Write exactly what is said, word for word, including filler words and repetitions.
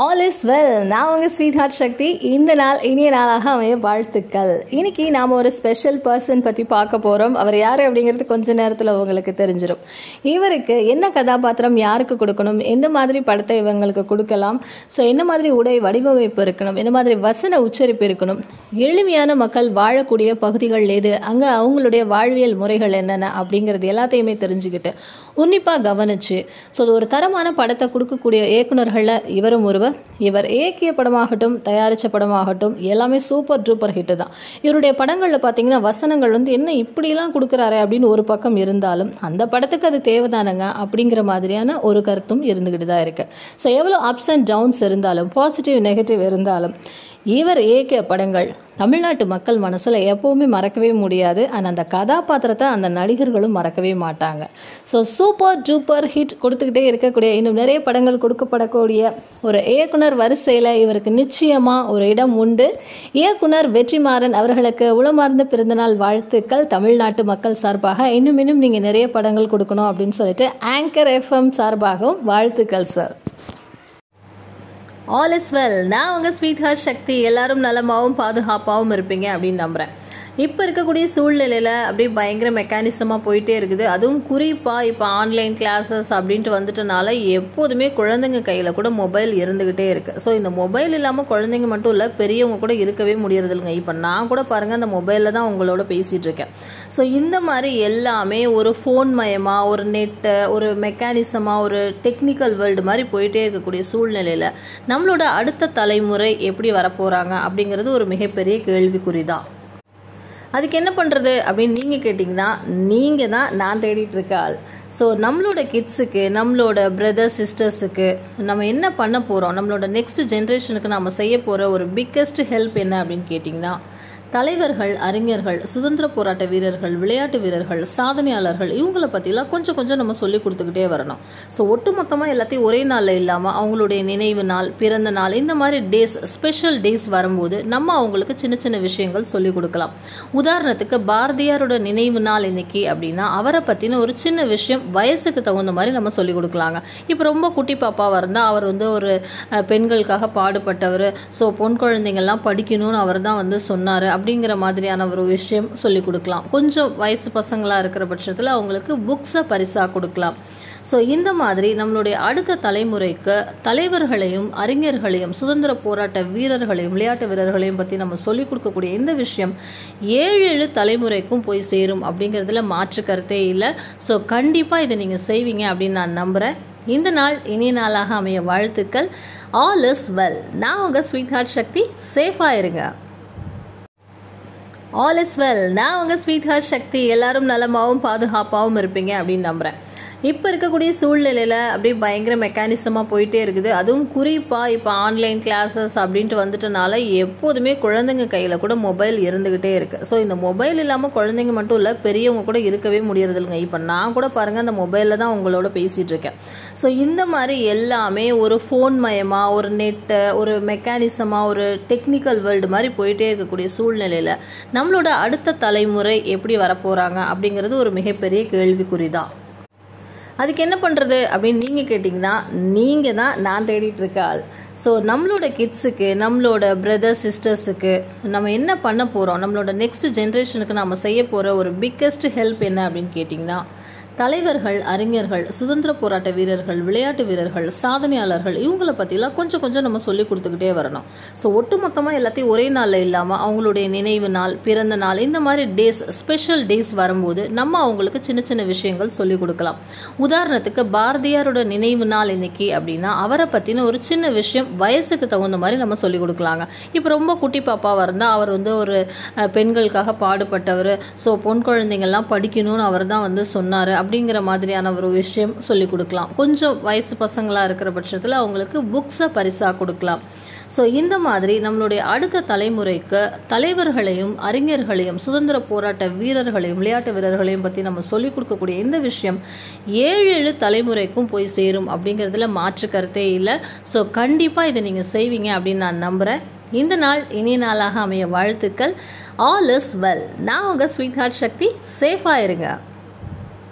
All is well. நான் உங்கள் sweetheart சக்தி. இந்த நாள் இனிய நாளாக அமைய வாழ்த்துக்கள். இன்றைக்கி நாம் ஒரு ஸ்பெஷல் பர்சன் பற்றி பார்க்க போகிறோம். அவர் யார் அப்படிங்கிறது கொஞ்ச நேரத்தில் உங்களுக்கு தெரிஞ்சிடும். இவருக்கு என்ன கதாபாத்திரம் யாருக்கு கொடுக்கணும், எந்த மாதிரி படத்தை இவங்களுக்கு கொடுக்கலாம், ஸோ என்ன மாதிரி உடை வடிவமைப்பு இருக்கணும், எந்த மாதிரி வசன உச்சரிப்பு இருக்கணும், எளிமையான மக்கள் வாழக்கூடிய பகுதிகள் எது, அங்கே அவங்களுடைய வாழ்வியல் முறைகள் என்னென்ன அப்படிங்கிறது எல்லாத்தையுமே தெரிஞ்சுக்கிட்டு உன்னிப்பாக கவனிச்சு ஸோ அது ஒரு தரமான படத்தை கொடுக்கக்கூடிய இயக்குநர்களில் இவரும் ஒரு. இவர் இயக்கிய படமாகட்டும் தயாரித்த படமாகட்டும் எல்லாமே சூப்பர் டூப்பர் ஹிட்டு தான். இவருடைய படங்களில் பார்த்தீங்கன்னா வசனங்கள் வந்து என்ன இப்படிலாம் கொடுக்குறாரு அப்படின்னு ஒரு பக்கம் இருந்தாலும் அந்த படத்துக்கு அது தேவைதானங்க அப்படிங்கிற மாதிரியான ஒரு கருத்தும் இருந்துக்கிட்டு தான் இருக்குது. ஸோ எவ்வளோ அப்ஸ் அண்ட் டவுன்ஸ் இருந்தாலும் பாசிட்டிவ் நெகட்டிவ் இருந்தாலும் இவர் இயக்கிய படங்கள் தமிழ்நாட்டு மக்கள் மனசில் எப்போவுமே மறக்கவே முடியாது. அண்ட் அந்த கதாபாத்திரத்தை அந்த நடிகர்களும் மறக்கவே மாட்டாங்க. ஸோ சூப்பர் டூப்பர் ஹிட் கொடுத்துக்கிட்டே இருக்கக்கூடிய இன்னும் நிறைய படங்கள் கொடுக்கப்படக்கூடிய ஒரு இயக்குனர் வரிசையில் இவருக்கு நிச்சயமாக ஒரு இடம் உண்டு. இயக்குனர் வெற்றிமாறன் அவர்களுக்கு உளமார்ந்த பிறந்தநாள் வாழ்த்துக்கள். தமிழ்நாட்டு மக்கள் சார்பாக இன்னும் இன்னும் நீங்கள் நிறைய படங்கள் கொடுக்கணும் அப்படின்னு சொல்லிட்டு ஆங்கர் எஃப்எம் சார்பாகவும் வாழ்த்துக்கள் சார். All is well. நான் உங்கள் ஸ்வீட் ஹார்ட் சக்தி. எல்லாரும் நலமாகவும் பாதுகாப்பாகவும் இருப்பீங்க அப்படின்னு நம்புகிறேன். இப்போ இருக்கக்கூடிய சூழ்நிலையில் அப்படியே பயங்கர மெக்கானிசமாக போயிட்டே இருக்குது. அதுவும் குறிப்பாக இப்போ ஆன்லைன் கிளாஸஸ் அப்படின்ட்டு வந்துட்டனால எப்போதுமே குழந்தைங்க கையில் கூட மொபைல் இருந்துக்கிட்டே இருக்குது. ஸோ இந்த மொபைல் இல்லாமல் குழந்தைங்க மட்டும் இல்லை, பெரியவங்க கூட இருக்கவே முடியறது இல்லைங்க. இப்போ நான் கூட பாருங்கள் அந்த மொபைலில் தான் உங்களோட பேசிகிட்டு இருக்கேன். ஸோ இந்த மாதிரி எல்லாமே ஒரு ஃபோன் மயமாக, ஒரு நெட்டு, ஒரு மெக்கானிசமாக, ஒரு டெக்னிக்கல் வேர்ல்டு மாதிரி போயிட்டே இருக்கக்கூடிய சூழ்நிலையில் நம்மளோட அடுத்த தலைமுறை எப்படி வரப்போகிறாங்க அப்படிங்கிறது ஒரு மிகப்பெரிய கேள்விக்குறி தான். அதுக்கு என்ன பண்ணுறது அப்படின்னு நீங்கள் கேட்டிங்கன்னா நீங்கள் தான் நான் தேடிட்டு இருக்க ஆள். ஸோ நம்மளோட கிட்ஸுக்கு, நம்மளோட பிரதர்ஸ் சிஸ்டர்ஸுக்கு நம்ம என்ன பண்ண போகிறோம், நம்மளோட நெக்ஸ்ட் ஜென்ரேஷனுக்கு நம்ம செய்ய போகிற ஒரு பிக்கஸ்ட் ஹெல்ப் என்ன அப்படின்னு கேட்டிங்கன்னா, தலைவர்கள், அறிஞர்கள், சுதந்திர போராட்ட வீரர்கள், விளையாட்டு வீரர்கள், சாதனையாளர்கள், இவங்களை பற்றிலாம் கொஞ்சம் கொஞ்சம் நம்ம சொல்லி கொடுத்துக்கிட்டே வரணும். ஸோ ஒட்டு மொத்தமாக எல்லாத்தையும் ஒரே நாளில் இல்லாமல் அவங்களுடைய நினைவு நாள், பிறந்த நாள், இந்த மாதிரி டேஸ், ஸ்பெஷல் டேஸ் வரும்போது நம்ம அவங்களுக்கு சின்ன சின்ன விஷயங்கள் சொல்லிக் கொடுக்கலாம். உதாரணத்துக்கு பாரதியாரோட நினைவு நாள் இன்னைக்கு அப்படின்னா அவரை பற்றின ஒரு சின்ன விஷயம் வயசுக்கு தகுந்த மாதிரி நம்ம சொல்லிக் கொடுக்கலாங்க. இப்போ ரொம்ப குட்டி பாப்பாவாக இருந்தால் அவர் வந்து ஒரு பெண்களுக்காக பாடுபட்டவர், ஸோ பொன் குழந்தைங்கள்லாம் படிக்கணும்னு அவர் தான் வந்து சொன்னார் அப்படிங்கிற மாதிரியான ஒரு விஷயம் சொல்லிக் கொடுக்கலாம். கொஞ்சம் வயசு பசங்களாக இருக்கிற பட்சத்தில் அவங்களுக்கு புக்ஸை பரிசாக கொடுக்கலாம். ஸோ இந்த மாதிரி நம்மளுடைய அடுத்த தலைமுறைக்கு தலைவர்களையும், அறிஞர்களையும், சுதந்திர போராட்ட வீரர்களையும், விளையாட்டு வீரர்களையும் பற்றி நம்ம சொல்லிக் கொடுக்கக்கூடிய இந்த விஷயம் ஏழு ஏழு தலைமுறைக்கும் போய் சேரும் அப்படிங்கிறதுல மாற்று கருத்தே இல்லை. ஸோ கண்டிப்பாக இதை நீங்கள் செய்வீங்க அப்படின்னு நான் நம்புகிறேன். இந்த நாள் இனிய நாளாக அமைய வாழ்த்துக்கள். All is well. நான் உங்கள் ஸ்வீட் ஹார்ட் சக்தி. சேஃபாக இருங்க. All is well. நான் உங்கள் ஸ்வீட் ஹார்ட் சக்தி. எல்லாரும் நலமாகவும் பாதுகாப்பாகவும் இருப்பீங்க அப்படின்னு நம்புகிறேன். இப்போ இருக்கக்கூடிய சூழ்நிலையில் அப்படியே பயங்கர மெக்கானிசமாக போயிட்டே இருக்குது. அதுவும் குறிப்பாக இப்போ ஆன்லைன் கிளாஸஸ் அப்படின்ட்டு வந்துட்டனால எப்போதுமே குழந்தைங்க கையில் கூட மொபைல் இருந்துக்கிட்டே இருக்குது. ஸோ இந்த மொபைல் இல்லாமல் குழந்தைங்க மட்டும் இல்லை, பெரியவங்க கூட இருக்கவே முடியறது இல்லைங்க. இப்போ நான் கூட பாருங்கள் அந்த மொபைலில் தான் உங்களோட பேசிகிட்டு இருக்கேன். ஸோ இந்த மாதிரி எல்லாமே ஒரு ஃபோன் மயமாக, ஒரு நெட்டு, ஒரு மெக்கானிசமாக, ஒரு டெக்னிக்கல் வேர்ல்டு மாதிரி போயிட்டே இருக்கக்கூடிய சூழ்நிலையில் நம்மளோட அடுத்த தலைமுறை எப்படி வரப்போகிறாங்க அப்படிங்கிறது ஒரு மிகப்பெரிய கேள்விக்குறி தான். அதுக்கு என்ன பண்ணுறது அப்படின்னு நீங்கள் கேட்டிங்கன்னா நீங்கள் தான் நான் தேடிட்டு இருக்க ஆள். ஸோ நம்மளோட கிட்ஸுக்கு, நம்மளோட பிரதர்ஸ் சிஸ்டர்ஸுக்கு நம்ம என்ன பண்ண போகிறோம், நம்மளோட நெக்ஸ்ட் ஜென்ரேஷனுக்கு நம்ம செய்ய போகிற ஒரு பிக்கஸ்ட் ஹெல்ப் என்ன அப்படின்னு கேட்டிங்கன்னா, தலைவர்கள், அறிஞர்கள், சுதந்திர போராட்ட வீரர்கள், விளையாட்டு வீரர்கள், சாதனையாளர்கள், இவங்களை பற்றிலாம் கொஞ்சம் கொஞ்சம் நம்ம சொல்லிக் கொடுத்துக்கிட்டே வரணும். ஸோ ஒட்டு மொத்தமாக எல்லாத்தையும் ஒரே நாளில் இல்லாமல் அவங்களுடைய நினைவு நாள், பிறந்த நாள், இந்த மாதிரி டேஸ், ஸ்பெஷல் டேஸ் வரும்போது நம்ம அவங்களுக்கு சின்ன சின்ன விஷயங்கள் சொல்லிக் கொடுக்கலாம். உதாரணத்துக்கு பாரதியாரோட நினைவு நாள் இன்னைக்கு அப்படின்னா அவரை பற்றின ஒரு சின்ன விஷயம் வயசுக்கு தகுந்த மாதிரி நம்ம சொல்லிக் கொடுக்கலாங்க. இப்போ ரொம்ப குட்டி பாப்பாவாக இருந்தால் அவர் வந்து ஒரு பெண்களுக்காக பாடுபட்டவர், ஸோ பொன் குழந்தைங்கள்லாம் படிக்கணும்னு அவர் தான் வந்து சொன்னார் அப்படிங்கிற மாதிரியான ஒரு விஷயம் சொல்லிக் கொடுக்கலாம். கொஞ்சம் வயசு பசங்களாக இருக்கிற பட்சத்தில் அவங்களுக்கு புக்ஸை பரிசாக கொடுக்கலாம். ஸோ இந்த மாதிரி நம்மளுடைய அடுத்த தலைமுறைக்கு தலைவர்களையும், அறிஞர்களையும், சுதந்திர போராட்ட வீரர்களையும், விளையாட்டு வீரர்களையும் பற்றி நம்ம சொல்லிக் கொடுக்கக்கூடிய இந்த விஷயம் ஏழு ஏழு தலைமுறைக்கும் போய் சேரும் அப்படிங்கிறதுல மாற்று கருத்தே இல்லை. ஸோ கண்டிப்பாக இதை நீங்கள் செய்வீங்க அப்படின்னு நான் நம்புகிறேன். இந்த நாள் இனிய நாளாக அமைய வாழ்த்துக்கள். All is well. நான் உங்கள் ஸ்வீட் ஹார்ட் சக்தி. சேஃபாக இருங்க.